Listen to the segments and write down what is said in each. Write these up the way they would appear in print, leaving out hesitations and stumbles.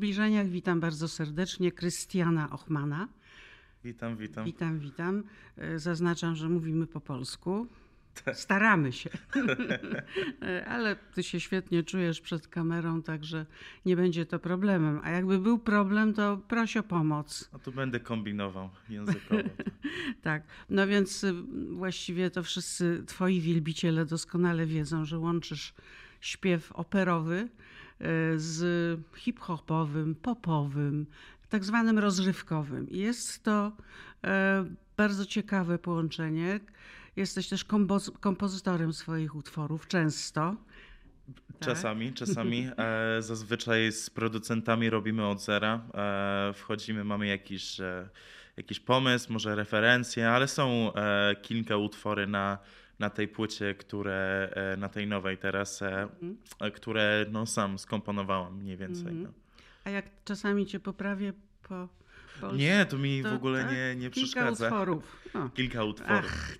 Zbliżeniach witam bardzo serdecznie Krystiana Ochmana. Witam, witam. Witam, witam. Zaznaczam, że mówimy po polsku. Staramy się, ale ty się świetnie czujesz przed kamerą, także nie będzie to problemem. A jakby był problem, to proś o pomoc. No tu będę kombinował językowo. Tak, no więc właściwie to wszyscy twoi wielbiciele doskonale wiedzą, że łączysz śpiew operowy z hip-hopowym, popowym, tak zwanym rozrywkowym. I jest to bardzo ciekawe połączenie. Jesteś też kompozytorem swoich utworów, często. Czasami. Zazwyczaj z producentami robimy od zera. Wchodzimy, mamy jakiś pomysł, może referencje, ale są kilka utwory na tej płycie, które, na tej nowej teraz, które no, sam skomponowałam mniej więcej. Mm-hmm. No. A jak czasami cię poprawię po... Polsce. Nie, to mi to, w ogóle tak? nie przeszkadza. Kilka utworów.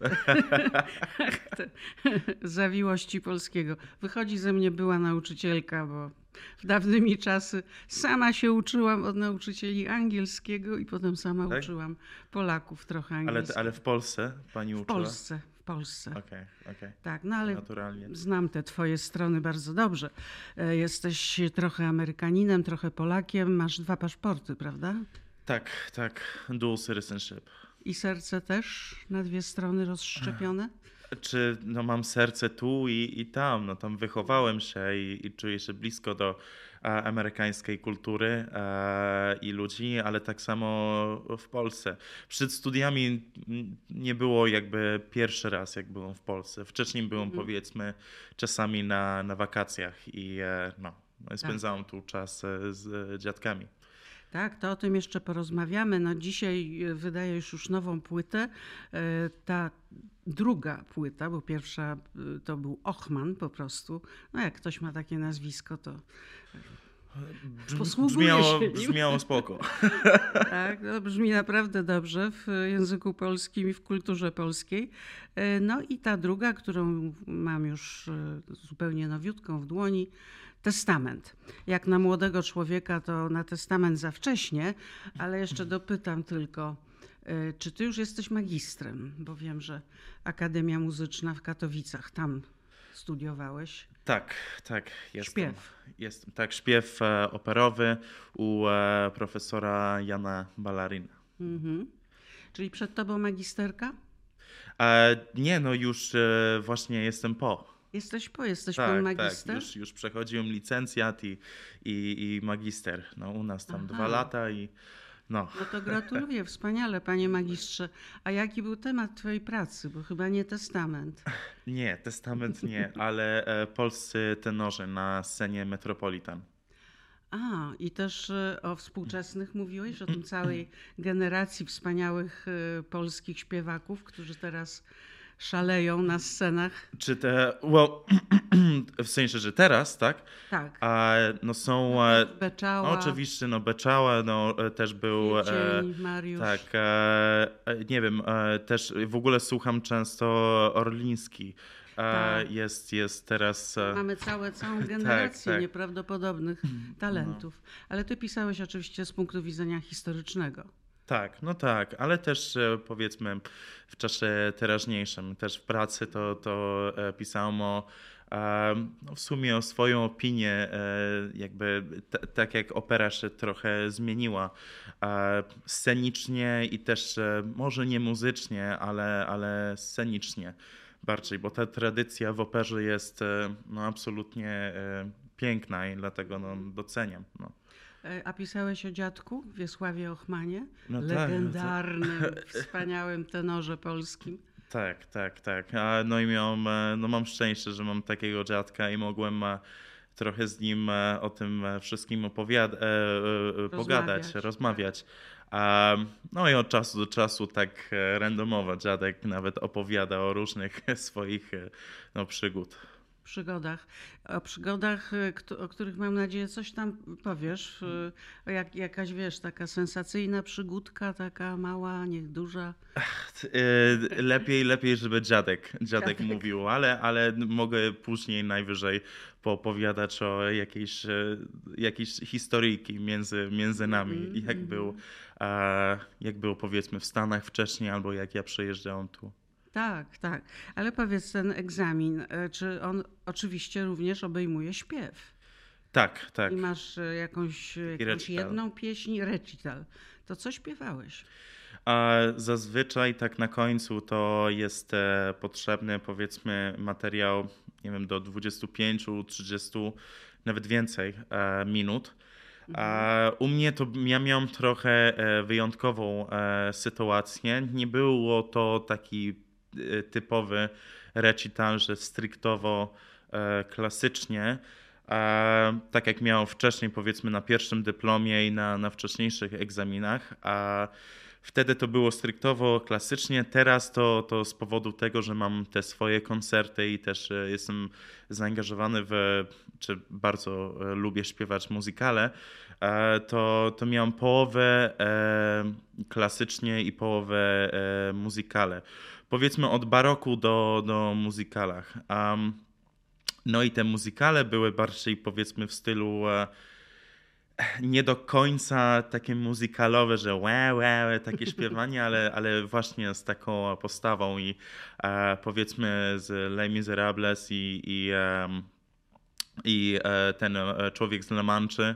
Zawiłości polskiego. Wychodzi ze mnie była nauczycielka, bo w dawnymi czasy sama się uczyłam od nauczycieli angielskiego i potem sama uczyłam Polaków trochę angielskiego. Ale w Polsce pani uczyła? W Polsce. Okej. Tak, no ale naturalnie. Znam te twoje strony bardzo dobrze. Jesteś trochę Amerykaninem, trochę Polakiem. Masz dwa paszporty, prawda? Tak. Dual citizenship. I serce też na dwie strony rozszczepione? Czy no, mam serce tu i tam. No, tam wychowałem się i czuję się blisko do amerykańskiej kultury i ludzi, ale tak samo w Polsce. Przed studiami nie było jakby pierwszy raz, jak byłem w Polsce. Wcześniej byłem powiedzmy czasami na wakacjach i spędzałem tu czas z dziadkami. Tak, to o tym jeszcze porozmawiamy. No dzisiaj wydajesz już nową płytę. Ta druga płyta, bo pierwsza to był Ochman po prostu. No jak ktoś ma takie nazwisko, to posługuje się nim. Brzmiało spoko. Tak, no brzmi naprawdę dobrze w języku polskim i w kulturze polskiej. No i ta druga, którą mam już zupełnie nowiutką w dłoni, Testament. Jak na młodego człowieka to na testament za wcześnie, ale jeszcze dopytam tylko, czy ty już jesteś magistrem? Bo wiem, że Akademia Muzyczna w Katowicach, tam studiowałeś. Tak, jestem. Śpiew. Śpiew operowy u profesora Jana Ballarina. Mhm. Czyli przed tobą magisterka? Nie, no już właśnie jestem po. Jesteś po magister? Tak, już przechodziłem licencjat i magister. No, u nas tam 2 lata i no. No to gratuluję, wspaniale panie magistrze. A jaki był temat twojej pracy? Bo chyba nie testament. Nie, testament nie, ale polscy tenorzy na scenie Metropolitan. A, i też o współczesnych mówiłeś, o tym całej generacji wspaniałych polskich śpiewaków, którzy teraz... szaleją na scenach. Czy te, w sensie, że teraz, tak? Tak. No są... Beczała. No oczywiście, no Beczała, no też był... Mariusz. Tak, nie wiem, też w ogóle słucham często Orliński. Tak. Jest teraz... Mamy całą generację nieprawdopodobnych talentów. No. Ale ty pisałeś oczywiście z punktu widzenia historycznego. Tak, ale też powiedzmy w czasie teraźniejszym, też w pracy to pisałem w sumie o swoją opinię, jakby tak jak opera się trochę zmieniła scenicznie i też może nie muzycznie, ale scenicznie bardziej, bo ta tradycja w operze jest absolutnie piękna i dlatego doceniam. No. A pisałeś o dziadku Wiesławie Ochmanie, legendarnym, wspaniałym tenorze polskim. Tak. No i mam szczęście, że mam takiego dziadka i mogłem trochę z nim o tym wszystkim rozmawiać. No i od czasu do czasu tak randomowo dziadek nawet opowiada o różnych swoich przygód. przygodach. O przygodach, o których mam nadzieję coś tam powiesz. Jakaś, wiesz, taka sensacyjna przygódka, taka mała, niech duża. Lepiej, żeby dziadek mówił, ale mogę później najwyżej poopowiadać o jakiejś historyjki między nami. Jak był powiedzmy w Stanach wcześniej, albo jak ja przyjeżdżałem tu. Tak. Ale powiedz, ten egzamin, czy on oczywiście również obejmuje śpiew? Tak. I masz jakąś jedną pieśń, recital. To co śpiewałeś? A zazwyczaj tak na końcu to jest potrzebny, powiedzmy, materiał, nie wiem, do 25, 30, nawet więcej minut. A u mnie to ja miałem trochę wyjątkową sytuację. Nie było to taki typowy recital, że strictowo klasycznie. Tak jak miałem wcześniej, powiedzmy na pierwszym dyplomie i na wcześniejszych egzaminach. A wtedy to było strictowo klasycznie. Teraz to z powodu tego, że mam te swoje koncerty i też jestem zaangażowany czy bardzo lubię śpiewać muzykale, to miałem połowę klasycznie i połowę muzykale. Powiedzmy od baroku do muzykalach. No i te muzykale były bardziej, powiedzmy, w stylu nie do końca takie muzykalowe, że takie śpiewanie, ale właśnie z taką postawą i powiedzmy z Les Misérables i ten Człowiek z La Manche,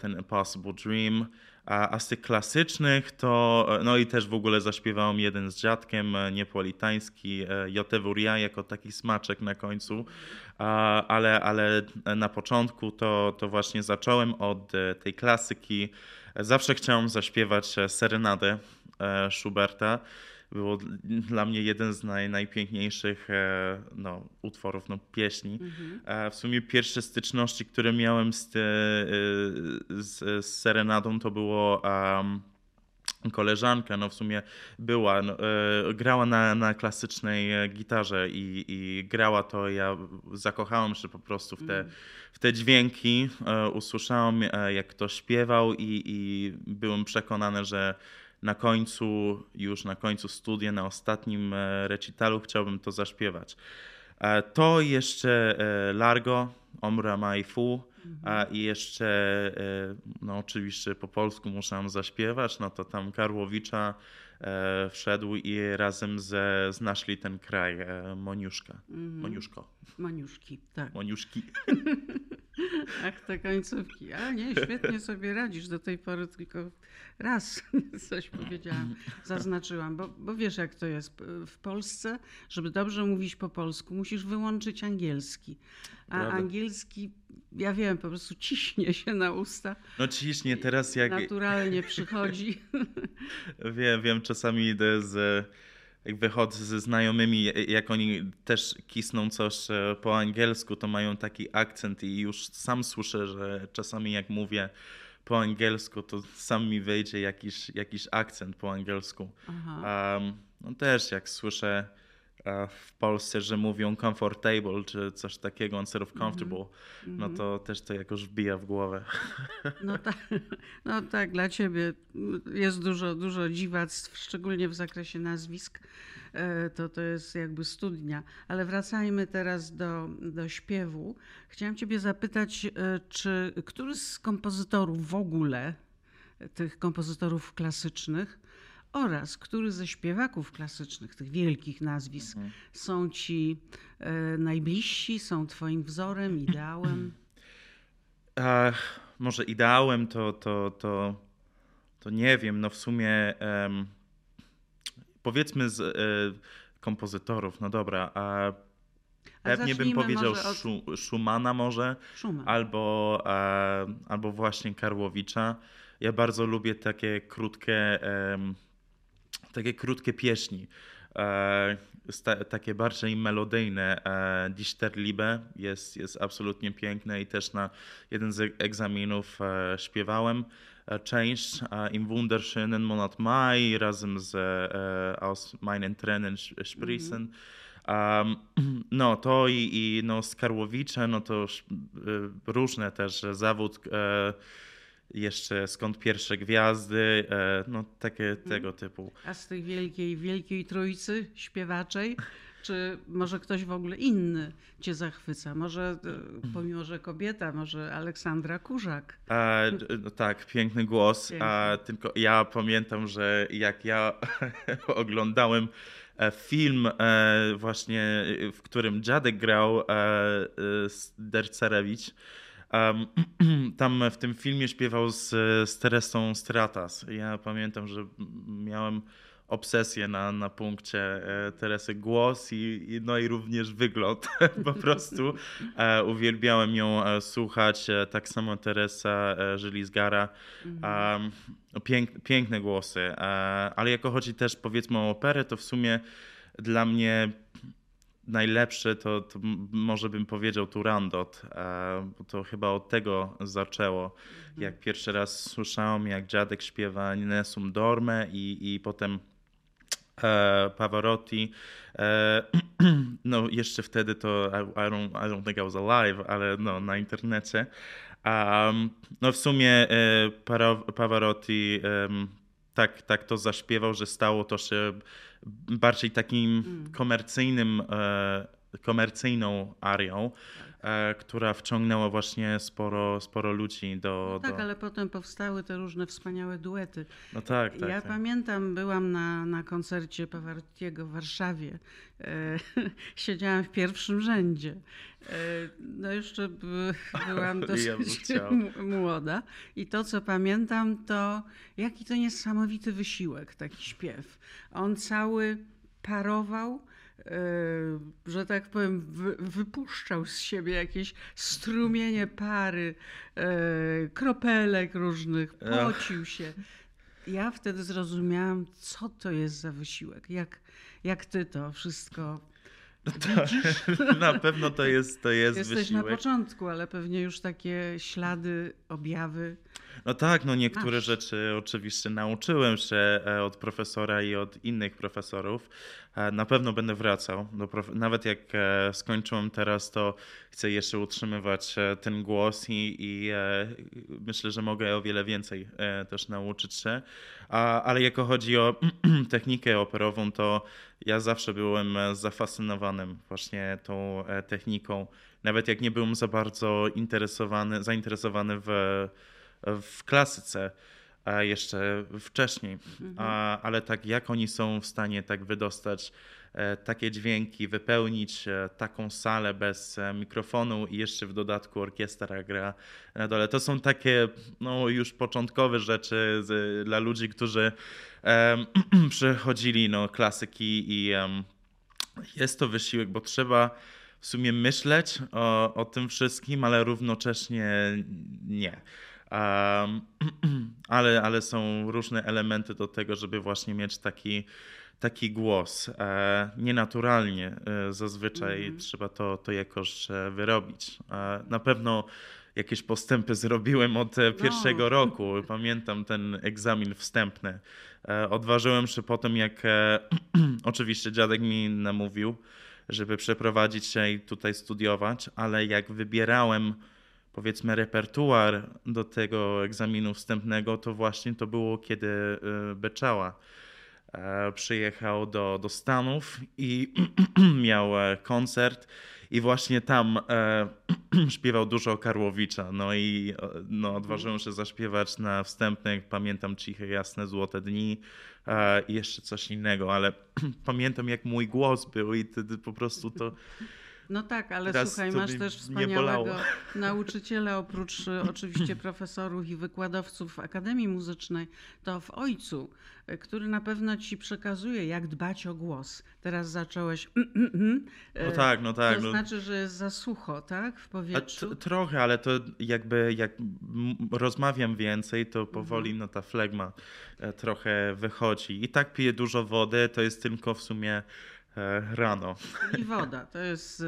ten Impossible Dream. A z tych klasycznych to, no i też w ogóle zaśpiewałem jeden z dziadkiem, niepolitański, Jotewuria jako taki smaczek na końcu, ale na początku to właśnie zacząłem od tej klasyki. Zawsze chciałem zaśpiewać serenadę Schuberta. Było dla mnie jeden z najpiękniejszych utworów, pieśni. W sumie pierwsze styczności, które miałem z serenadą, to było koleżanka, w sumie była, grała na klasycznej gitarze i grała to. Ja zakochałem się po prostu w te dźwięki. Usłyszałem, jak ktoś śpiewał i byłem przekonany, że na końcu studia, na ostatnim recitalu chciałbym to zaśpiewać. To jeszcze Largo, Omra Mai Fu, i jeszcze, oczywiście po polsku musiałem zaśpiewać, to tam Karłowicza wszedł i razem znaszli ten kraj, Moniuszki, tak. Moniuszki. Ach, te końcówki. A nie, świetnie sobie radzisz do tej pory, tylko raz coś powiedziałam, zaznaczyłam, bo wiesz jak to jest. W Polsce, żeby dobrze mówić po polsku, musisz wyłączyć angielski. A angielski, ja wiem, po prostu ciśnie się na usta. Ciśnie teraz jak... Naturalnie przychodzi. Wiem, czasami jak wychodzę ze znajomymi, jak oni też kisną coś po angielsku, to mają taki akcent i już sam słyszę, że czasami jak mówię po angielsku, to sam mi wejdzie jakiś akcent po angielsku. Też jak słyszę w Polsce, że mówią comfortable czy coś takiego, instead of comfortable, to też to jakoś wbija w głowę. Tak, dla ciebie jest dużo dziwactw, szczególnie w zakresie nazwisk. To jest jakby studnia. Ale wracajmy teraz do śpiewu. Chciałam ciebie zapytać, czy któryś z kompozytorów w ogóle, tych kompozytorów klasycznych, oraz który ze śpiewaków klasycznych, tych wielkich nazwisk, są ci najbliżsi, są twoim wzorem, ideałem? Może ideałem to nie wiem. W sumie powiedzmy z kompozytorów, pewnie bym powiedział Schumana Schumann. Albo właśnie Karłowicza. Ja bardzo lubię takie krótkie pieśni, takie bardziej melodyjne. Dichter Liebe jest absolutnie piękne i też na jeden z egzaminów śpiewałem część Im wunderschönen Monat Mai razem z Aus meinen Tränen sprießen. No to i no, z Karłowicza, no to już różne też zawód, jeszcze Skąd pierwsze gwiazdy, no takie tego typu. A z tej wielkiej trójcy śpiewaczej, czy może ktoś w ogóle inny cię zachwyca? Może, pomimo że kobieta, może Aleksandra Kurzak? No tak, piękny głos. Piękny. Tylko ja pamiętam, że jak ja oglądałem film właśnie, w którym dziadek grał, Dercerewicz, tam w tym filmie śpiewał z Teresą Stratas. Ja pamiętam, że miałem obsesję na punkcie Teresy, głos i no i również wygląd. Po prostu uwielbiałem ją słuchać. Tak samo Teresa Żyli-Zgara. Piękne głosy. Ale jako chodzi też powiedzmy o operę, to w sumie dla mnie najlepszy to może bym powiedział Turandot, bo to chyba od tego zaczęło. Jak pierwszy raz słyszałem, jak dziadek śpiewa Nessun Dorma i potem Pavarotti. No jeszcze wtedy to I don't think I was alive, ale no, na internecie. No w sumie Pavarotti tak to zaśpiewał, że stało to się bardziej takim komercyjną arią, która wciągnęła właśnie sporo ludzi do... Tak, ale potem powstały te różne wspaniałe duety. No tak, tak. Ja pamiętam, byłam na koncercie Pavarottiego w Warszawie. Siedziałam w pierwszym rzędzie. No jeszcze byłam dosyć młoda. I to, co pamiętam, to jaki to niesamowity wysiłek, taki śpiew. On cały parował, że tak powiem, wypuszczał z siebie jakieś strumienie pary, kropelek różnych, pocił się. Ja wtedy zrozumiałam, co to jest za wysiłek, jak ty to wszystko widzisz. Na pewno to jest jesteś wysiłek. Jesteś na początku, ale pewnie już takie ślady, objawy. No tak, no niektóre rzeczy oczywiście nauczyłem się od profesora i od innych profesorów. Na pewno będę wracał. Nawet jak skończyłem teraz, to chcę jeszcze utrzymywać ten głos i myślę, że mogę o wiele więcej też nauczyć się. Ale jako chodzi o technikę operową, to ja zawsze byłem zafascynowany właśnie tą techniką. Nawet jak nie byłem za bardzo zainteresowany w klasyce jeszcze wcześniej, ale tak jak oni są w stanie tak wydostać takie dźwięki, wypełnić taką salę bez mikrofonu i jeszcze w dodatku orkiestra gra na dole. To są takie no, już początkowe rzeczy dla ludzi, którzy przechodzili no, klasyki i jest to wysiłek, bo trzeba w sumie myśleć o tym wszystkim, ale równocześnie nie. Ale są różne elementy do tego, żeby właśnie mieć taki głos. Nienaturalnie zazwyczaj trzeba to jakoś wyrobić. Na pewno jakieś postępy zrobiłem od pierwszego roku. Pamiętam ten egzamin wstępny. Odważyłem się po tym, jak oczywiście dziadek mi namówił, żeby przeprowadzić się i tutaj studiować, ale jak wybierałem powiedzmy repertuar do tego egzaminu wstępnego, to właśnie to było, kiedy Beczała przyjechał do Stanów i miał koncert i właśnie tam śpiewał dużo Karłowicza. No i no, odważyłem się zaśpiewać na wstępnych, pamiętam Ciche, jasne, złote dni i jeszcze coś innego, ale pamiętam jak mój głos był i wtedy po prostu to... No tak, ale teraz słuchaj, masz też wspaniałego nauczyciela, oprócz oczywiście profesorów i wykładowców w Akademii Muzycznej, to w ojcu, który na pewno ci przekazuje, jak dbać o głos. Teraz zacząłeś... No tak, no tak. To znaczy, że jest za sucho, tak? W powietrzu. Trochę, ale to jakby jak rozmawiam więcej, to powoli no, ta flegma trochę wychodzi. I tak piję dużo wody, to jest tylko w sumie rano. I woda, to jest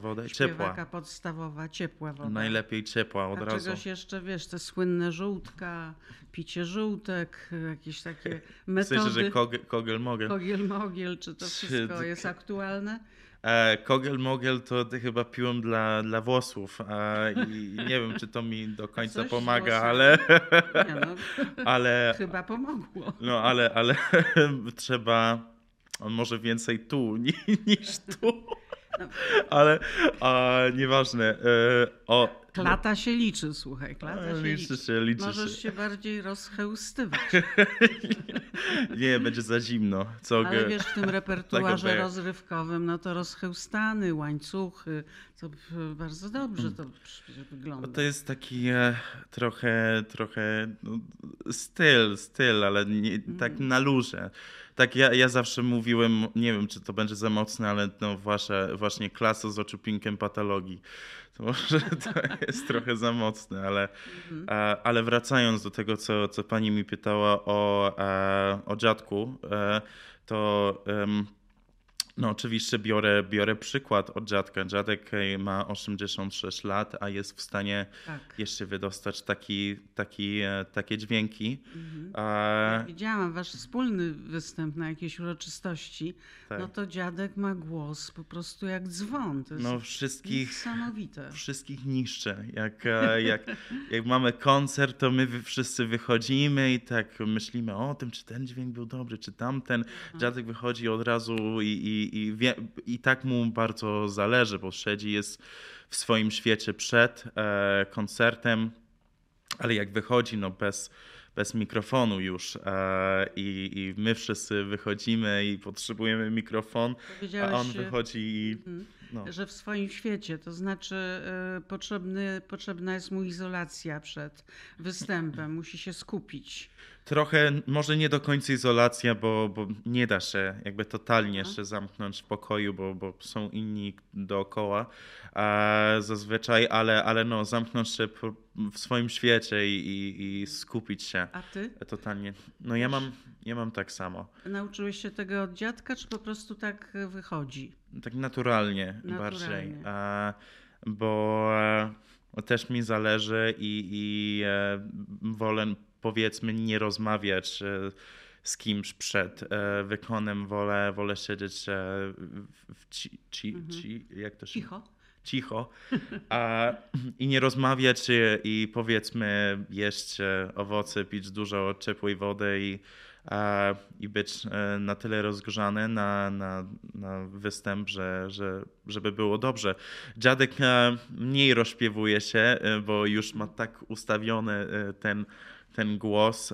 woda i ciepła. Podstawowa, ciepła woda. Najlepiej ciepła od razu. Czegoś jeszcze, wiesz, te słynne żółtka, picie żółtek, jakieś takie metody. Słyszę, że kogel-mogel. Kogel-mogel, czy to wszystko jest aktualne? Kogel-mogel to chyba piłem dla włosów i nie wiem, czy to mi do końca pomaga, ale... Nie, no, ale chyba pomogło. No ale trzeba... On może więcej tu niż tu, ale nieważne. Klata się liczy, słuchaj. Klata się liczy. Możesz się bardziej rozchełstywać. Nie, będzie za zimno. Ale wiesz, w tym repertuarze rozrywkowym, no to rozchełstany, łańcuchy, to bardzo dobrze to wygląda. To jest taki trochę no, styl, ale nie, tak na luzie. Tak, ja zawsze mówiłem, nie wiem, czy to będzie za mocne, ale no właśnie klasa z oczupinkiem patologii. To może to jest trochę za mocne, ale wracając do tego, co pani mi pytała o dziadku, to no oczywiście biorę przykład od dziadka. Dziadek ma 86 lat, a jest w stanie jeszcze wydostać takie dźwięki. Mhm. Ja widziałam wasz wspólny występ na jakiejś uroczystości. Tak. No to dziadek ma głos po prostu jak dzwon. To jest niesamowite. Wszystkich niszczy. Jak mamy koncert, to my wszyscy wychodzimy i tak myślimy o tym, czy ten dźwięk był dobry, czy tamten. Dziadek wychodzi od razu i tak mu bardzo zależy, bo siedzi, jest w swoim świecie przed koncertem, ale jak wychodzi, no bez mikrofonu już i my wszyscy wychodzimy i potrzebujemy mikrofon, a on wychodzi i... No. Że w swoim świecie, to znaczy potrzebna jest mu izolacja przed występem, musi się skupić. Trochę, może nie do końca izolacja, bo nie da się jakby totalnie się zamknąć w pokoju, bo są inni dookoła zazwyczaj, ale no, zamknąć się w swoim świecie i skupić się. A ty? Totalnie. No ja mam tak samo. Nauczyłeś się tego od dziadka, czy po prostu tak wychodzi? Tak naturalnie. Bardziej, bo też mi zależy i wolę, powiedzmy, nie rozmawiać z kimś przed wykonem, wolę siedzieć jak to się... cicho i nie rozmawiać i powiedzmy jeść owoce, pić dużo ciepłej wody i być na tyle rozgrzany na występ, żeby było dobrze. Dziadek mniej rozśpiewuje się, bo już ma tak ustawiony ten głos,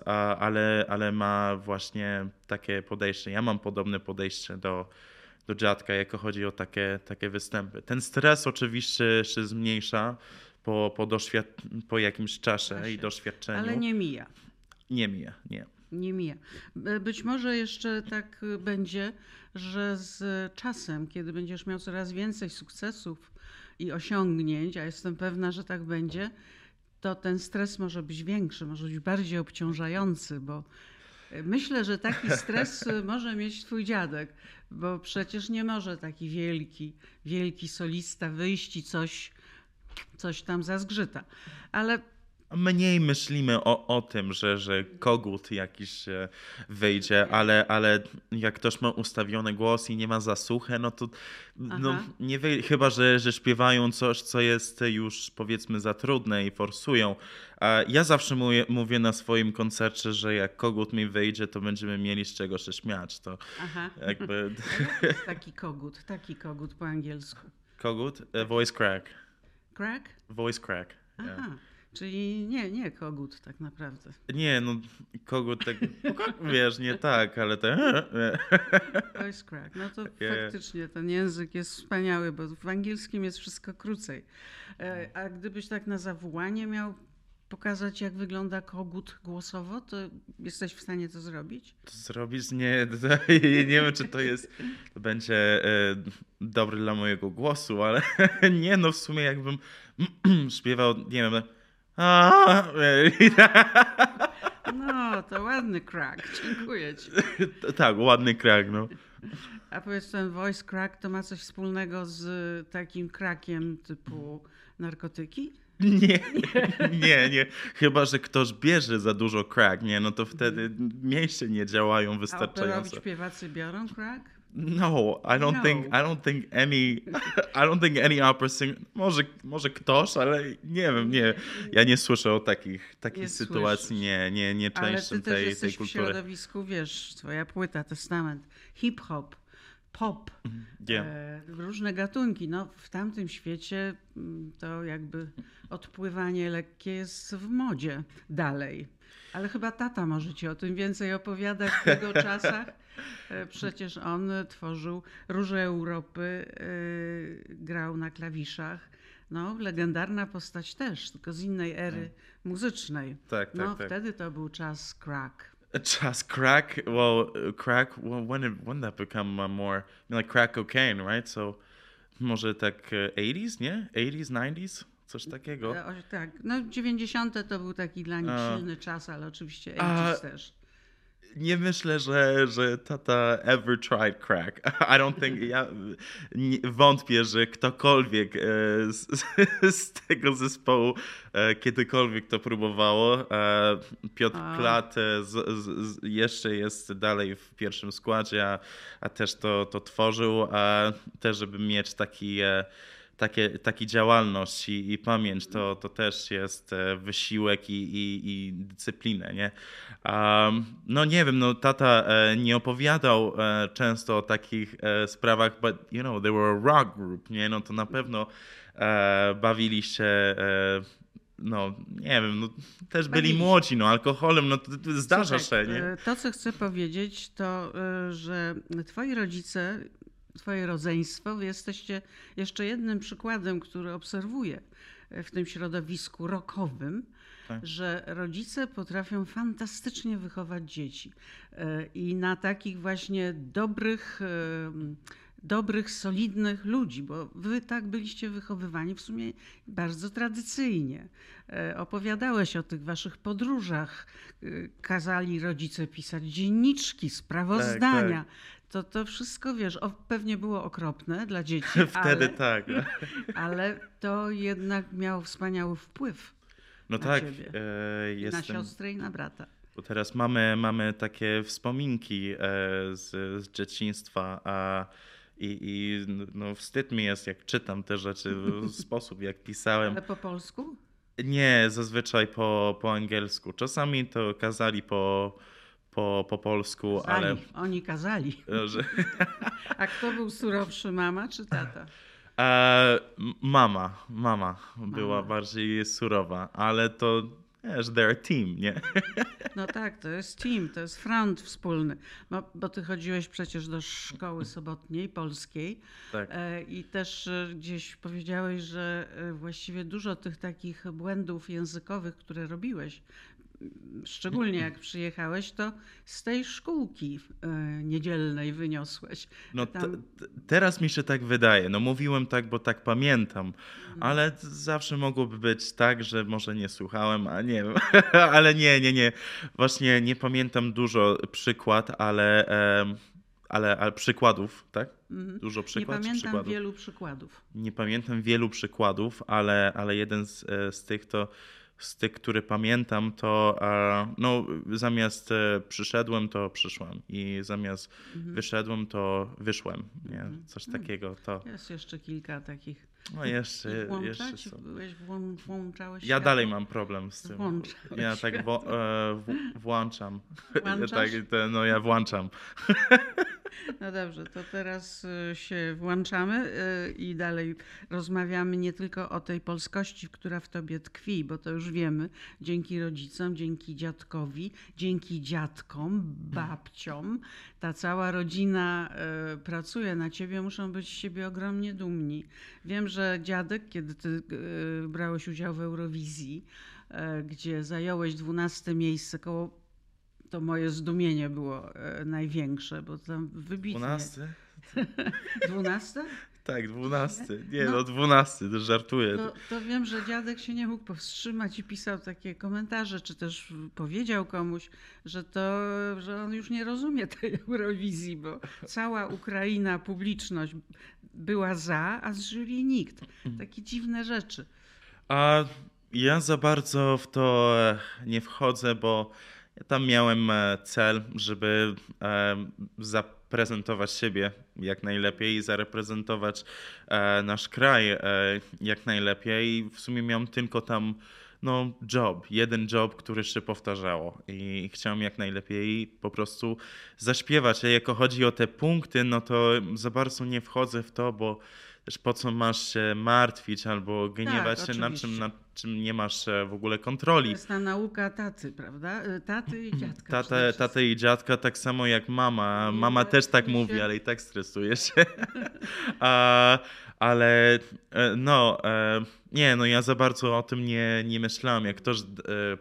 ale ma właśnie takie podejście. Ja mam podobne podejście do dziadka, jak chodzi o takie występy. Ten stres oczywiście się zmniejsza po jakimś czasie i doświadczeniu. Ale nie mija. Nie mija. Być może jeszcze tak będzie, że z czasem, kiedy będziesz miał coraz więcej sukcesów i osiągnięć, a jestem pewna, że tak będzie, to ten stres może być większy, może być bardziej obciążający, bo myślę, że taki stres może mieć twój dziadek, bo przecież nie może taki wielki solista wyjść i coś tam zazgrzyta. Ale mniej myślimy o tym, że kogut jakiś wyjdzie, ale jak ktoś ma ustawiony głos i nie ma zasuchę, no to nie wyjdzie, chyba że śpiewają coś, co jest już, powiedzmy, za trudne i forsują. A ja zawsze mówię na swoim koncercie, że jak kogut mi wyjdzie, to będziemy mieli z czego się śmiać. To jakby... Taki kogut po angielsku. Kogut? Voice crack. Crack? Voice crack. Aha. Yeah. Czyli nie kogut tak naprawdę. Nie, no kogut tak, wiesz, nie tak, ale to... Voice crack. No to faktycznie ten język jest wspaniały, bo w angielskim jest wszystko krócej. A gdybyś tak na zawołanie miał pokazać, jak wygląda kogut głosowo, to jesteś w stanie to zrobić? To zrobić? Nie wiem, czy to będzie dobre dla mojego głosu, ale nie, no w sumie jakbym śpiewał, nie wiem... No, to ładny crack, dziękuję ci. Tak, ładny crack, no. A powiedz, ten voice crack to ma coś wspólnego z takim krakiem typu narkotyki? Nie. Chyba że ktoś bierze za dużo crack, nie? No to wtedy mięśnie nie działają wystarczająco. A operowi śpiewacy biorą crack? No, I don't think any opera singer, może ktoś, ale nie wiem, nie. Ja nie słyszę o takich sytuacji, nie częścią tej kultury. Ale w środowisku, wiesz, twoja płyta, Testament, hip-hop, pop, różne gatunki. No, w tamtym świecie to jakby odpływanie lekkie jest w modzie dalej. Ale chyba tata może ci o tym więcej opowiadać w jego czasach. Przecież on tworzył Róże Europy, grał na klawiszach. No, legendarna postać też, tylko z innej ery muzycznej. Tak. Wtedy to był czas crack. When that become more like crack cocaine, right? So może tak 80s, nie? 80s, 90s? Coś takiego. Tak, no 90. to był taki dla nich silny czas, ale oczywiście 80s też. Nie myślę, że tata ever tried crack. Wątpię, że ktokolwiek z tego zespołu kiedykolwiek to próbowało. Piotr Klat jeszcze jest dalej w pierwszym składzie, a też to tworzył. Też, żeby mieć taki działalność i pamięć, to też jest wysiłek i dyscyplina, nie? No nie wiem, tata nie opowiadał często o takich sprawach, but you know, they were a rock group, nie? No to na pewno bawili się też byli młodzi, alkoholem, zdarza się, nie? To, co chcę powiedzieć, to, że twoi rodzice, twoje rodzeństwo, wy jesteście jeszcze jednym przykładem, który obserwuję w tym środowisku rockowym, tak, że rodzice potrafią fantastycznie wychować dzieci i na takich właśnie dobrych, solidnych ludzi, bo wy tak byliście wychowywani w sumie bardzo tradycyjnie. Opowiadałeś o tych waszych podróżach, kazali rodzice pisać dzienniczki, sprawozdania. Tak. To wszystko, wiesz, pewnie było okropne dla dzieci. Wtedy tak. Ale to jednak miało wspaniały wpływ na ciebie, na siostrę i na brata. Bo teraz mamy takie wspominki z dzieciństwa, wstyd mi jest, jak czytam te rzeczy, sposób, jak pisałem. Ale po polsku? Nie, zazwyczaj po angielsku. Czasami to kazali po polsku, kazali, ale... Oni kazali. A kto był surowszy, mama czy tata? Mama była bardziej surowa, ale to... Yes, they're a team, nie? No tak, to jest team, to jest front wspólny. Bo ty chodziłeś przecież do szkoły sobotniej polskiej, tak, i też gdzieś powiedziałeś, że właściwie dużo tych takich błędów językowych, które robiłeś, szczególnie jak przyjechałeś, to z tej szkółki niedzielnej wyniosłeś. Teraz mi się tak wydaje. Mówiłem tak, bo tak pamiętam, ale zawsze mogłoby być tak, że może nie słuchałem, a nie wiem. Ale nie. Właśnie nie pamiętam dużo przykład, ale przykładów, tak? Dużo przykładów. Nie pamiętam wielu przykładów, ale jeden z tych to... Z tych, które pamiętam, to zamiast przyszedłem, to przyszłam i zamiast wyszedłem, to wyszłem. Nie? Coś takiego. To... Jest jeszcze kilka takich. Jeszcze są. Włączałeś ja dalej mam problem z tym. Ja tak włączam. Ja włączam. No dobrze, to teraz się włączamy i dalej rozmawiamy nie tylko o tej polskości, która w tobie tkwi, bo to już wiemy, dzięki rodzicom, dzięki dziadkowi, dzięki dziadkom, babciom. Ta cała rodzina pracuje na ciebie, muszą być z siebie ogromnie dumni. Wiem, że dziadek, kiedy ty brałeś udział w Eurowizji, gdzie zająłeś 12 miejsce to moje zdumienie było największe, bo tam wybitnie... 12? Tak, 12. Nie, no 12, też żartuję. To wiem, że dziadek się nie mógł powstrzymać i pisał takie komentarze, czy też powiedział komuś, że on już nie rozumie tej Eurowizji, bo cała Ukraina, publiczność była za, a z jury nikt. Takie dziwne rzeczy. A ja za bardzo w to nie wchodzę, bo ja tam miałem cel, żeby zaprezentować siebie jak najlepiej i zareprezentować nasz kraj jak najlepiej. I w sumie miałem tylko tam jeden job, który się powtarzało i chciałem jak najlepiej po prostu zaśpiewać. A jak chodzi o te punkty, no to za bardzo nie wchodzę w to, bo też po co masz się martwić albo gniewać się nad czym nie masz w ogóle kontroli. To jest ta nauka taty, prawda? Taty i dziadka. Taty i dziadka, tak samo jak mama. Mama też tak mówi, ale i tak stresuje się. Ale ja za bardzo o tym nie myślałem. Jak ktoś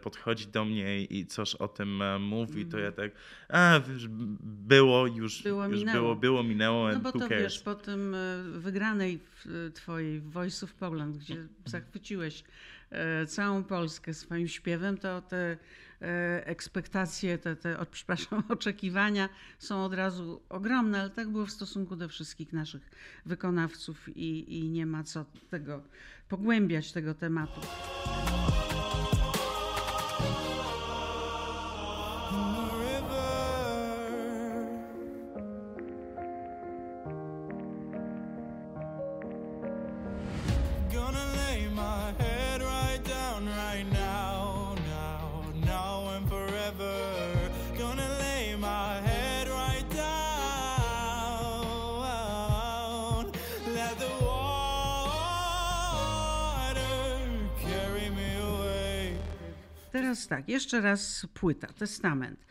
podchodzi do mnie i coś o tym mówi, to ja tak, było, minęło. No bo to wiesz, po tym wygranej twojej Voice of Poland, gdzie zachwyciłeś całą Polskę swoim śpiewem, to te ekspektacje, oczekiwania są od razu ogromne, ale tak było w stosunku do wszystkich naszych wykonawców i nie ma co pogłębiać tego tematu. Teraz tak, jeszcze raz płyta, Testament.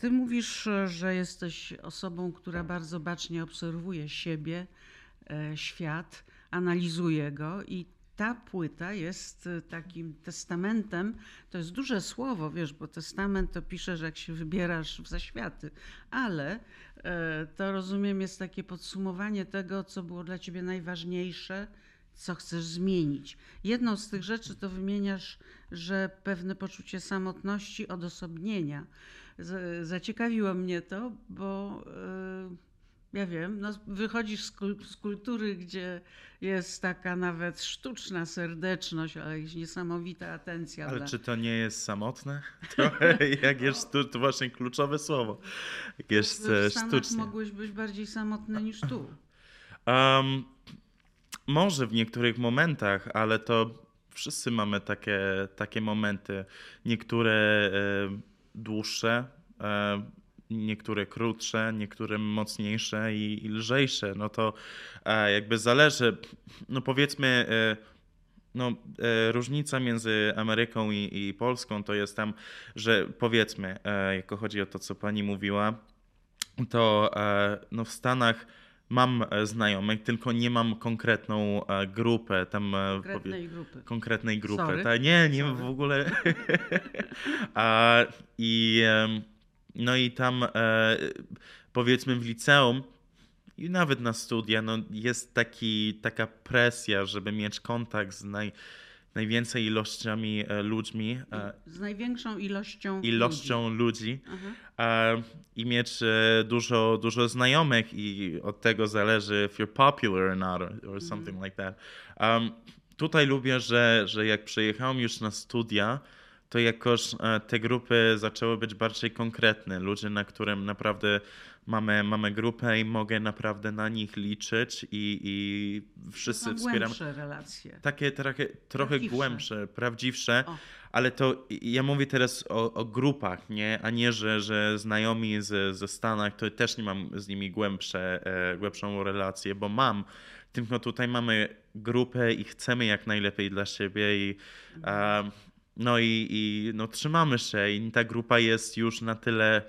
Ty mówisz, że jesteś osobą, która bardzo bacznie obserwuje siebie, świat, analizuje go i ta płyta jest takim testamentem. To jest duże słowo, wiesz, bo testament to piszesz, jak się wybierasz w zaświaty, ale to rozumiem jest takie podsumowanie tego, co było dla ciebie najważniejsze, co chcesz zmienić. Jedną z tych rzeczy to wymieniasz, że pewne poczucie samotności, odosobnienia. Zaciekawiło mnie to, bo wychodzisz z kultury, gdzie jest taka nawet sztuczna serdeczność, ale jakaś niesamowita atencja. Ale czy to nie jest samotne? To właśnie kluczowe słowo. Jak jest sztuczne. Mogłeś być bardziej samotny niż tu. Może w niektórych momentach, ale to wszyscy mamy takie momenty. Niektóre dłuższe, niektóre krótsze, niektóre mocniejsze i lżejsze. No to jakby zależy, różnica między Ameryką i Polską to jest tam, że powiedzmy, jak chodzi o to, co pani mówiła, to w Stanach mam znajomych, tylko nie mam konkretną grupę. Konkretnej grupy. Nie w ogóle. I tam powiedzmy w liceum i nawet na studia jest taka presja, żeby mieć kontakt z najwięcej ilościami ludźmi. Z największą ilością ludzi. I mieć dużo, dużo znajomych i od tego zależy if you're popular or not or something like that. Tutaj lubię, że jak przyjechałem już na studia, to jakoś te grupy zaczęły być bardziej konkretne. Ludzie, na którym naprawdę mamy grupę i mogę naprawdę na nich liczyć i wszyscy to są wspieramy. Głębsze relacje. Takie trochę głębsze, prawdziwsze, ale to ja mówię teraz o grupach, nie? A nie, że znajomi ze Stanach, to też nie mam z nimi głębszą relację, bo mam. Tylko tutaj mamy grupę i chcemy jak najlepiej dla siebie i trzymamy się i ta grupa jest już na tyle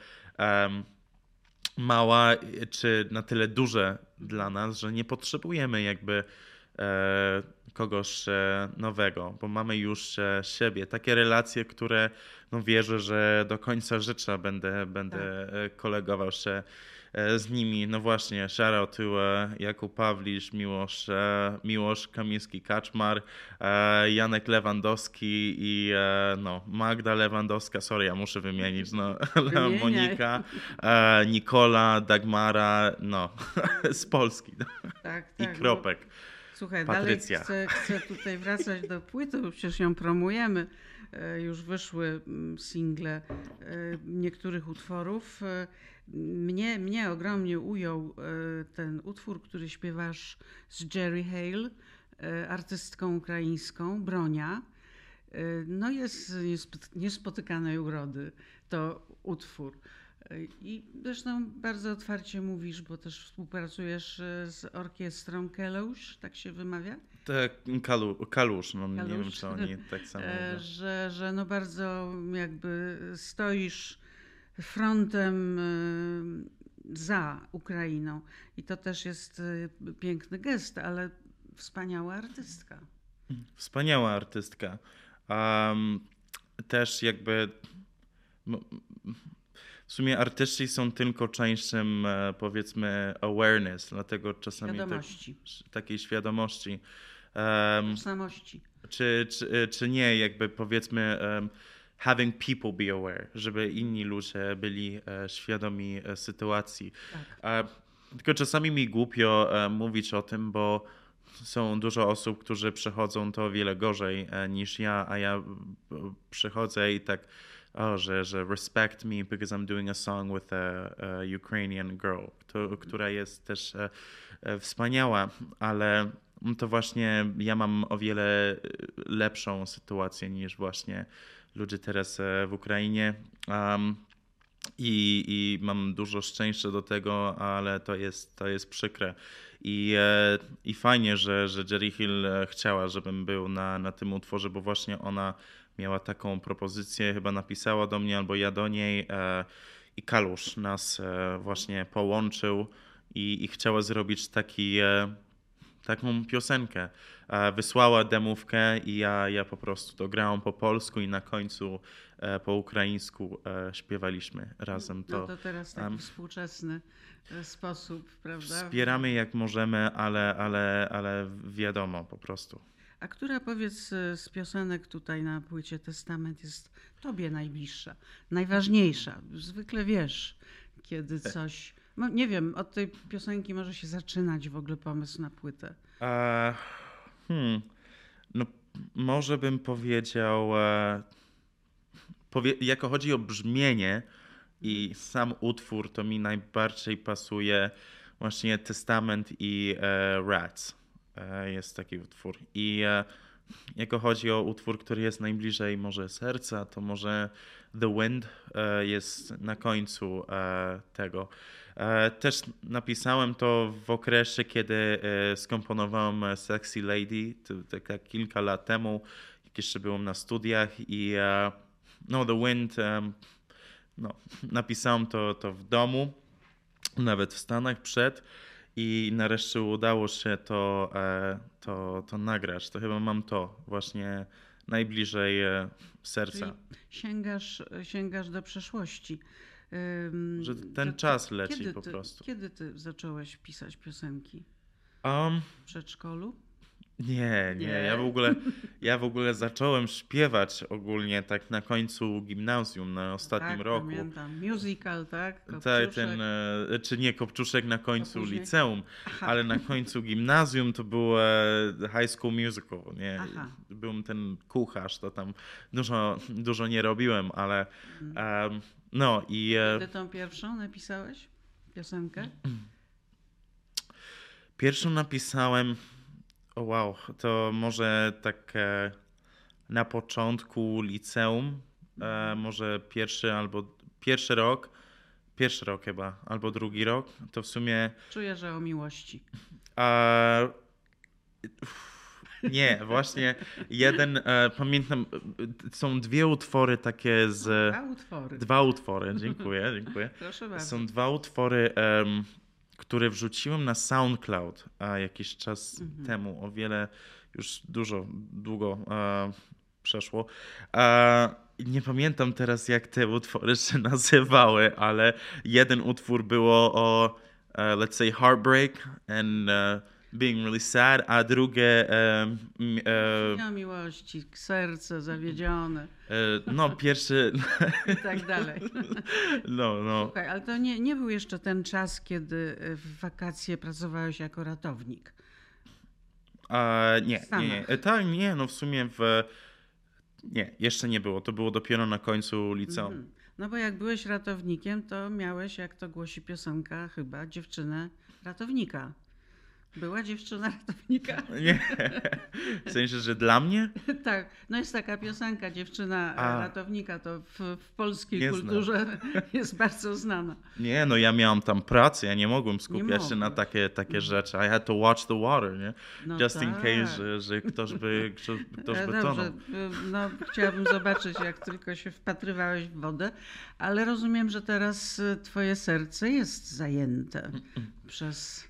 mała czy na tyle duża dla nas, że nie potrzebujemy jakby kogoś nowego, bo mamy już siebie. Takie relacje, które wierzę, że do końca życia będę kolegował się Z nimi, no właśnie, Szara Otyłę, Jakub Pawlisz, Miłosz Kamiński-Kaczmar, Janek Lewandowski i Magda Lewandowska, sorry, ja muszę wymienić, Monika, Nikola, Dagmara, z Polski. Tak, i kropek. Słuchaj, Patrycja. Dalej chcę tutaj wracać do płyty, bo przecież ją promujemy. Już wyszły single niektórych utworów. Mnie ogromnie ujął ten utwór, który śpiewasz z Jerry Heil, artystką ukraińską, Bronia. No jest niespotykanej urody to utwór. I zresztą bardzo otwarcie mówisz, bo też współpracujesz z orkiestrą Kalush, tak się wymawia? Kalush, nie wiem, czy oni tak samo mówią. Że bardzo jakby stoisz frontem za Ukrainą i to też jest piękny gest, ale wspaniała artystka. Też jakby... W sumie artyści są tylko częścią, powiedzmy, awareness, dlatego czasami świadomości. Takiej świadomości. Tożsamości. Czy nie, jakby powiedzmy having people be aware, żeby inni ludzie byli świadomi sytuacji. Tak. Tylko czasami mi głupio mówić o tym, bo są dużo osób, którzy przechodzą to o wiele gorzej niż ja, a ja przechodzę i tak... że respect me because I'm doing a song with a Ukrainian girl, która jest też wspaniała, ale to właśnie ja mam o wiele lepszą sytuację niż właśnie ludzie teraz w Ukrainie i mam dużo szczęścia do tego, ale to jest przykre. I fajnie, że Jerry Heil chciała, żebym był na tym utworze, bo właśnie ona miała taką propozycję, chyba napisała do mnie albo ja do niej i Kalush nas właśnie połączył i chciała zrobić taką piosenkę. Wysłała demówkę i ja po prostu to grałam po polsku i na końcu po ukraińsku śpiewaliśmy razem. To teraz taki współczesny sposób, prawda? Wspieramy jak możemy, ale wiadomo po prostu. A która, powiedz, z piosenek tutaj na płycie Testament jest tobie najbliższa, najważniejsza? Zwykle wiesz, kiedy coś... No, nie wiem, od tej piosenki może się zaczynać w ogóle pomysł na płytę. Może bym powiedział... jako chodzi o brzmienie i sam utwór, to mi najbardziej pasuje właśnie Testament i Rats. Jest taki utwór. I jako chodzi o utwór, który jest najbliżej może serca, to może The Wind jest na końcu tego. Też napisałem to w okresie, kiedy skomponowałem Sexy Lady, tak kilka lat temu, jak jeszcze byłem na studiach i The Wind, napisałem to w domu, nawet w Stanach przed. I nareszcie udało się to nagrać. To chyba mam to właśnie najbliżej serca. Czyli sięgasz do przeszłości. Że ten czas leci po prostu. Kiedy ty zacząłeś pisać piosenki? W przedszkolu? Nie. Ja w ogóle zacząłem śpiewać ogólnie tak na końcu gimnazjum, na ostatnim roku. Pamiętam. Musical, tak? Kopciuszek. Kopciuszek na końcu liceum, ale na końcu gimnazjum to był High School Musical. Nie? Byłem ten kucharz, to tam dużo nie robiłem, ale Kiedy tą pierwszą napisałeś piosenkę? Pierwszą napisałem... to może tak na początku liceum, może pierwszy rok chyba, albo drugi rok, to w sumie... Czuję, że o miłości. Nie, właśnie jeden, pamiętam, są dwie utwory takie z... Dwa utwory, dziękuję. Proszę bardzo. Są dwa utwory... które wrzuciłem na SoundCloud jakiś czas temu, o wiele, już długo przeszło. Nie pamiętam teraz, jak te utwory się nazywały, ale jeden utwór było o let's say heartbreak and being really sad, a drugie... miłości, serce zawiedzione. No, pierwszy... I tak dalej. No. Słuchaj, ale to nie był jeszcze ten czas, kiedy w wakacje pracowałeś jako ratownik. Nie. Tak, nie, no w sumie Nie, jeszcze nie było. To było dopiero na końcu liceum. Mhm. No bo jak byłeś ratownikiem, to miałeś, jak to głosi piosenka, chyba dziewczynę ratownika. Była dziewczyna ratownika? Nie. W sensie, że dla mnie? Tak. No jest taka piosenka dziewczyna ratownika, to w polskiej kulturze jest bardzo znana. Nie, no ja miałam tam pracę, ja nie mogłem skupiać się na takie rzeczy. I had to watch the water, nie? No just in case, że ktoś by tonął. No chciałabym zobaczyć, jak tylko się wpatrywałeś w wodę, ale rozumiem, że teraz twoje serce jest zajęte przez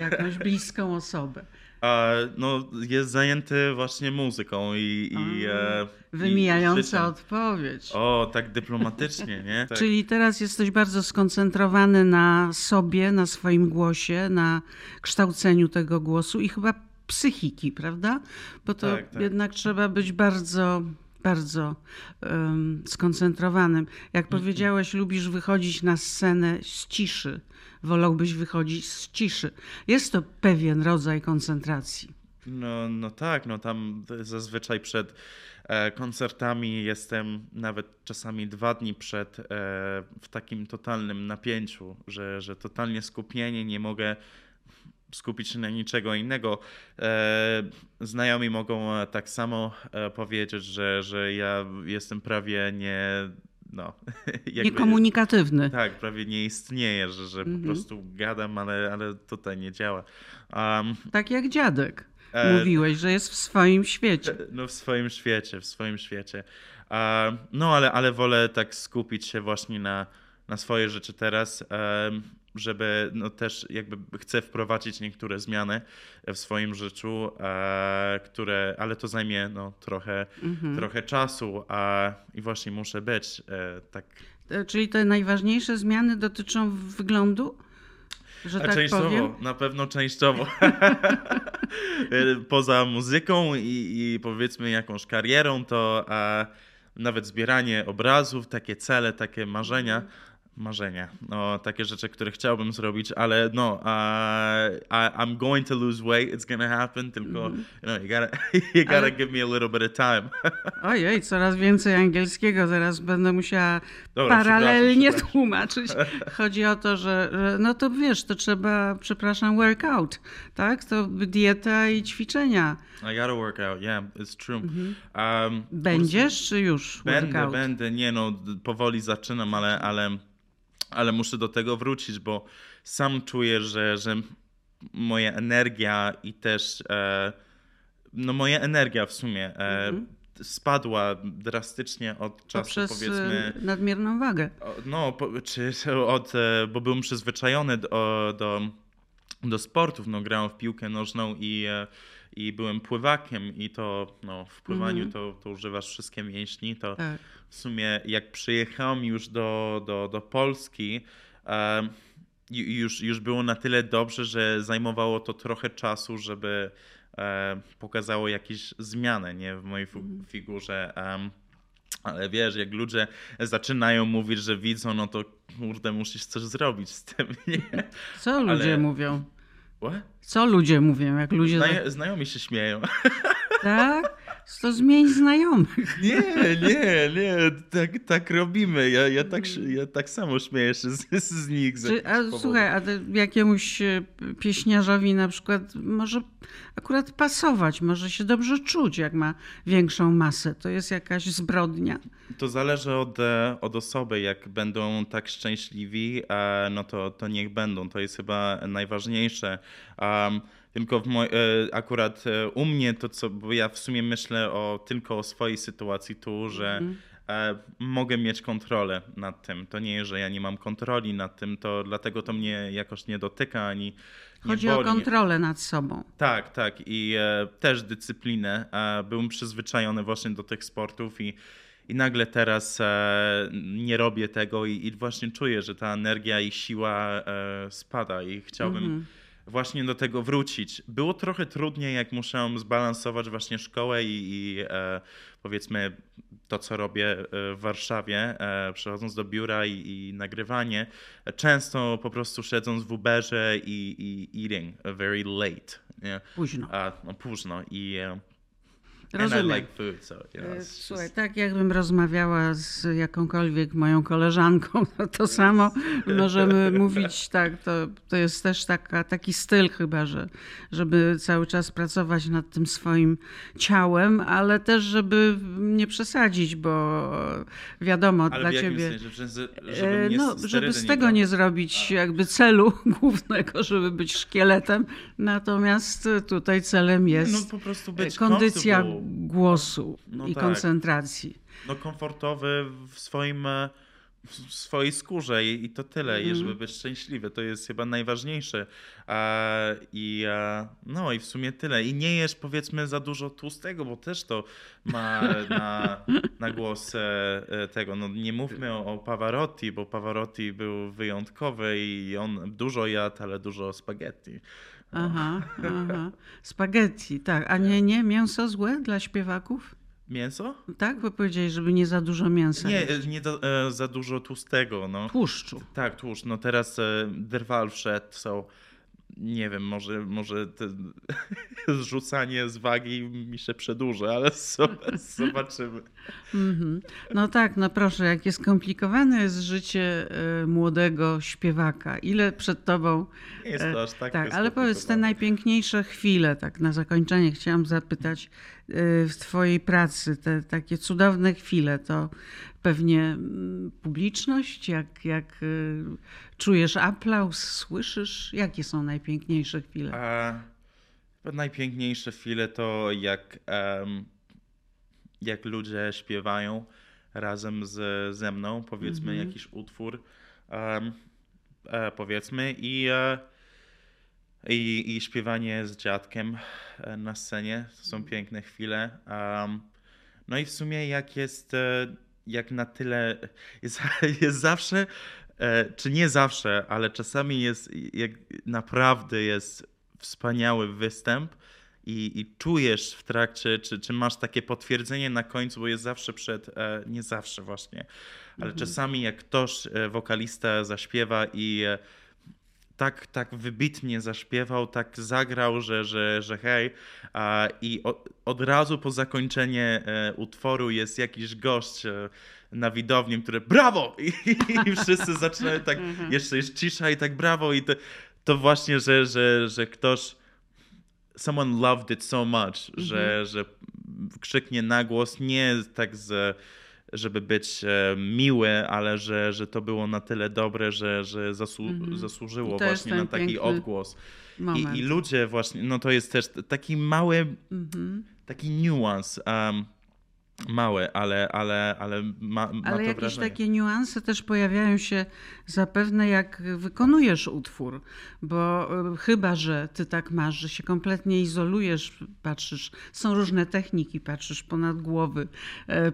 jakąś bliską osobę. No jest zajęty właśnie muzyką wymijająca i odpowiedź. O, tak dyplomatycznie, nie? Tak. Czyli teraz jesteś bardzo skoncentrowany na sobie, na swoim głosie, na kształceniu tego głosu i chyba psychiki, prawda? Bo to jednak trzeba być bardzo... bardzo skoncentrowanym. Jak powiedziałeś, lubisz wychodzić na scenę z ciszy. Wolałbyś wychodzić z ciszy. Jest to pewien rodzaj koncentracji. No tak, no tam zazwyczaj przed koncertami jestem nawet czasami 2 dni przed w takim totalnym napięciu, że totalnie skupienie, nie mogę skupić się na niczego innego. Znajomi mogą tak samo powiedzieć, że ja jestem prawie niekomunikatywny. Tak, prawie nie istnieje, że po prostu gadam, ale tutaj nie działa. Tak jak dziadek. Mówiłeś, że jest w swoim świecie. No w swoim świecie. No ale wolę tak skupić się właśnie na swoje rzeczy teraz. Żeby też jakby chcę wprowadzić niektóre zmiany w swoim życiu, ale to zajmie trochę czasu i właśnie muszę być tak. Czyli te najważniejsze zmiany dotyczą wyglądu? Że tak częściowo, powiem? Na pewno częściowo. Poza muzyką i powiedzmy jakąś karierą, to nawet zbieranie obrazów, takie cele, takie marzenia. No, takie rzeczy, które chciałbym zrobić, ale I'm going to lose weight, it's gonna happen, tylko you gotta give me a little bit of time. Ojej, coraz więcej angielskiego, zaraz będę musiała paralelnie tłumaczyć. Chodzi o to, że no to wiesz, to trzeba, workout, tak? To dieta i ćwiczenia. I gotta work out, yeah, it's true. Będziesz czy już workout? Będę, powoli zaczynam, ale muszę do tego wrócić, bo sam czuję, że moja energia i też moja energia w sumie spadła drastycznie od czasu powiedzmy... nadmierną wagę. Bo byłem przyzwyczajony do sportów, grałem w piłkę nożną i byłem pływakiem i to w pływaniu to używasz wszystkie mięśni, to tak. W sumie jak przyjechałem już do Polski, już było na tyle dobrze, że zajmowało to trochę czasu, żeby pokazało jakieś zmiany w mojej figurze. Ale wiesz, jak ludzie zaczynają mówić, że widzą, no to kurde, musisz coś zrobić z tym. Nie? Co ludzie mówią? What? Co ludzie mówią, jak ludzie... Znajomi się śmieją. Tak? To zmień znajomych. Nie. Tak robimy. Ja tak samo śmieję się z nich. Słuchaj, a jakiemuś pieśniarzowi na przykład może akurat pasować, może się dobrze czuć, jak ma większą masę. To jest jakaś zbrodnia. To zależy od osoby. Jak będą tak szczęśliwi, no to niech będą. To jest chyba najważniejsze. Tylko akurat u mnie to, bo ja w sumie myślę tylko o swojej sytuacji tu, że mogę mieć kontrolę nad tym. To nie jest, że ja nie mam kontroli nad tym, to dlatego to mnie jakoś nie dotyka ani chodzi nie boli. O kontrolę nad sobą. Tak, tak. I też dyscyplinę. Byłem przyzwyczajony właśnie do tych sportów i nagle teraz nie robię tego i właśnie czuję, że ta energia i siła spada i chciałbym właśnie do tego wrócić. Było trochę trudniej, jak musiałem zbalansować właśnie szkołę i powiedzmy to, co robię w Warszawie, przechodząc do biura i nagrywanie. Często po prostu siedząc w Uberze i eating very late. Nie? Późno. Późno i... Rozumiem. I like food, so, you know, just... Słuchaj, tak jakbym rozmawiała z jakąkolwiek moją koleżanką, no to samo możemy mówić tak, to jest też taki styl chyba, że żeby cały czas pracować nad tym swoim ciałem, ale też żeby nie przesadzić, bo wiadomo ale dla ciebie... Ale w jakim sensie, żeby z tego nie zrobić jakby celu głównego, żeby być szkieletem, natomiast tutaj celem jest po prostu być kondycja głosu i tak. Koncentracji. Komfortowy w swojej skórze i to tyle, żeby być szczęśliwy. To jest chyba najważniejsze. I w sumie tyle. I nie jesz powiedzmy za dużo tłustego, bo też to ma na głos tego. Nie mówmy o Pavarotti, bo Pavarotti był wyjątkowy i on dużo jadł, ale dużo spaghetti. Aha. Spaghetti, tak. A nie mięso złe dla śpiewaków? Mięso? Tak, bo powiedziałeś, żeby nie za dużo mięsa. Nie za dużo tłustego. Tłuszczu. Tak, tłuszcz. Teraz drwal wszedł, nie wiem, może zrzucanie z wagi mi się przedłuży, ale zobaczymy. Tak, proszę, jakie skomplikowane jest życie młodego śpiewaka. Ile przed tobą... Jest to aż tak. Tak, ale powiedz, te najpiękniejsze chwile, tak na zakończenie chciałam zapytać, w twojej pracy, te takie cudowne chwile, to pewnie publiczność, jak czujesz aplauz, słyszysz? Jakie są najpiękniejsze chwile? Najpiękniejsze chwile to jak ludzie śpiewają razem ze mną, powiedzmy jakiś utwór, powiedzmy i śpiewanie z dziadkiem na scenie. To są piękne chwile. I w sumie jak na tyle jest zawsze, czy nie zawsze, ale czasami jest, jak naprawdę jest wspaniały występ i czujesz w trakcie, czy masz takie potwierdzenie na końcu, bo jest zawsze nie zawsze właśnie, ale czasami jak ktoś, wokalista zaśpiewa i tak wybitnie zaśpiewał, tak zagrał, że hej. I od razu po zakończeniu utworu jest jakiś gość na widowni, który brawo! I wszyscy zaczynają tak, jeszcze jest cisza i tak brawo. I to właśnie, że ktoś, someone loved it so much, że krzyknie na głos, nie tak żeby być miły, ale że to było na tyle dobre, że zasłużyło właśnie na taki odgłos. I ludzie właśnie, to jest też taki mały, taki niuans, mały, ale ma to wrażenie. Ale jakieś takie niuanse też pojawiają się zapewne jak wykonujesz utwór, bo chyba, że ty tak masz, że się kompletnie izolujesz, patrzysz, są różne techniki, patrzysz ponad głowy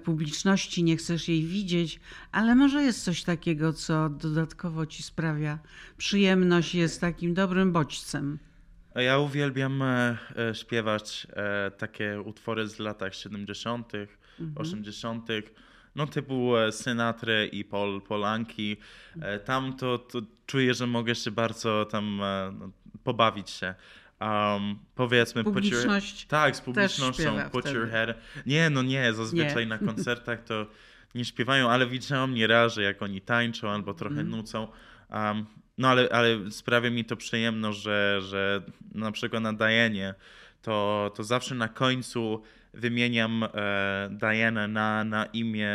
publiczności, nie chcesz jej widzieć, ale może jest coś takiego, co dodatkowo ci sprawia przyjemność, jest takim dobrym bodźcem. Ja uwielbiam śpiewać takie utwory z lat 70., 80., typu Sinatra i Polanki. Tam to czuję, że mogę się bardzo tam pobawić się. Powiedzmy, z publicznością put wtedy. Your head. Nie, zazwyczaj nie. Na koncertach to nie śpiewają, ale widziałam nieraz, że jak oni tańczą albo trochę nucą. Ale sprawia mi to przyjemność, że na przykład na Dianie to zawsze na końcu wymieniam Dianę na imię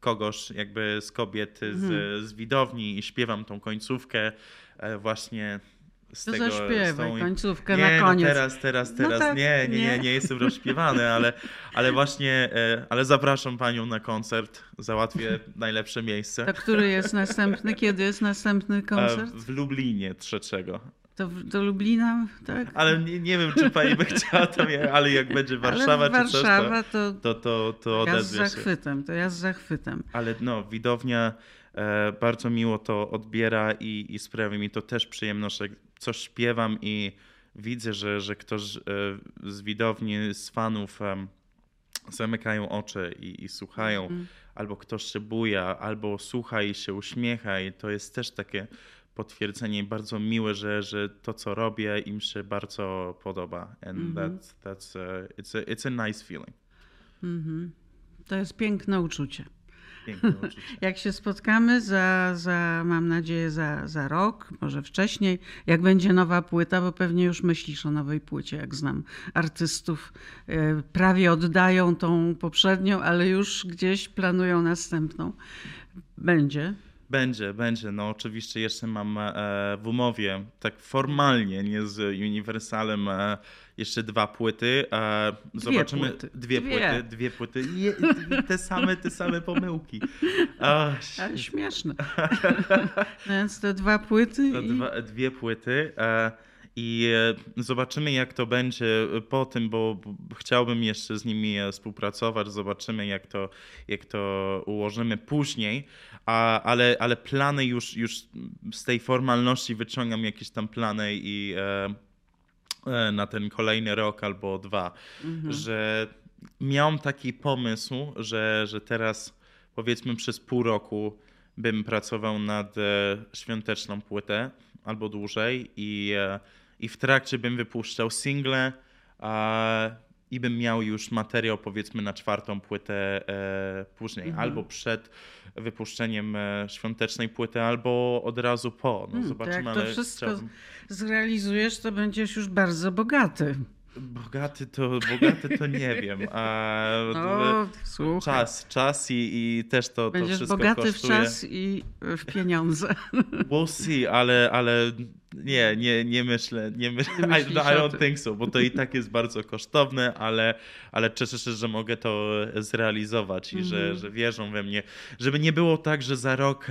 kogoś jakby z kobiet z widowni i śpiewam tą końcówkę właśnie zaśpiewaj końcówkę na koniec. No teraz. No tak, nie jestem rozśpiewany, ale właśnie, ale zapraszam panią na koncert. Załatwię najlepsze miejsce. To który jest następny? Kiedy jest następny koncert? W Lublinie 3. To Lublina, tak? Ale nie wiem, czy pani by chciała tam, ale jak będzie Warszawa czy coś, to odezwie się. Ja z zachwytem. Ale no, widownia bardzo miło to odbiera i sprawia mi to też przyjemność, jak coś śpiewam i widzę, że ktoś z widowni, z fanów zamykają oczy i słuchają, albo ktoś się buja, albo słucha i się uśmiecha i to jest też takie potwierdzenie bardzo miłe, że to, co robię, im się bardzo podoba. And it's a nice feeling. Mm-hmm. To jest piękne uczucie. Jak się spotkamy mam nadzieję, za rok, może wcześniej, jak będzie nowa płyta, bo pewnie już myślisz o nowej płycie, jak znam artystów. Prawie oddają tą poprzednią, ale już gdzieś planują następną. Będzie. No oczywiście jeszcze mam w umowie, tak formalnie, nie z Universalem, jeszcze 2 płyty. Zobaczymy. Dwie płyty. Te same pomyłki. Ale śmieszne. Więc te 2 płyty. Dwie płyty. I zobaczymy, jak to będzie po tym, bo chciałbym jeszcze z nimi współpracować. Zobaczymy, jak to ułożymy później. Ale plany już z tej formalności wyciągam jakieś tam plany i na ten kolejny rok albo 2. Mhm. Że miałem taki pomysł, że teraz powiedzmy przez pół roku bym pracował nad świąteczną płytę albo dłużej i w trakcie bym wypuszczał single i bym miał już materiał powiedzmy na 4. płytę później. Mhm. Albo przed wypuszczeniem świątecznej płyty, albo od razu po. No, zobaczymy, to jak to wszystko zrealizujesz, to będziesz już bardzo bogaty. Bogaty to nie wiem. Czas i też to wszystko kosztuje. Będziesz bogaty w czas i w pieniądze. We'll see, ale nie myślę. I don't think so, bo to i tak jest bardzo kosztowne, ale cieszę się, że mogę to zrealizować i że wierzą we mnie. Żeby nie było tak, że za rok,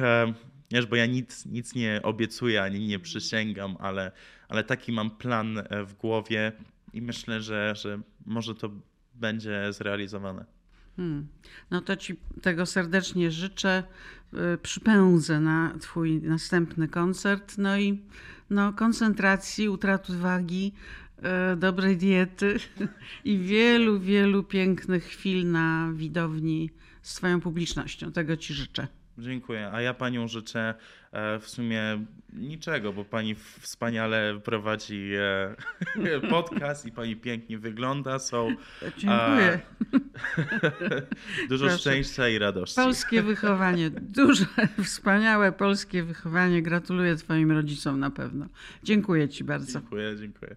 wiesz, bo ja nic nie obiecuję ani nie przysięgam, ale taki mam plan w głowie. I myślę, że może to będzie zrealizowane. No to ci tego serdecznie życzę. Przypędzę na twój następny koncert. No i koncentracji, utrat uwagi, dobrej diety i wielu, wielu pięknych chwil na widowni z twoją publicznością. Tego ci życzę. Dziękuję. A ja panią życzę w sumie niczego, bo pani wspaniale prowadzi podcast i pani pięknie wygląda. Dziękuję. Dużo szczęścia i radości. Polskie wychowanie. Duże, wspaniałe polskie wychowanie. Gratuluję twoim rodzicom na pewno. Dziękuję ci bardzo. Dziękuję.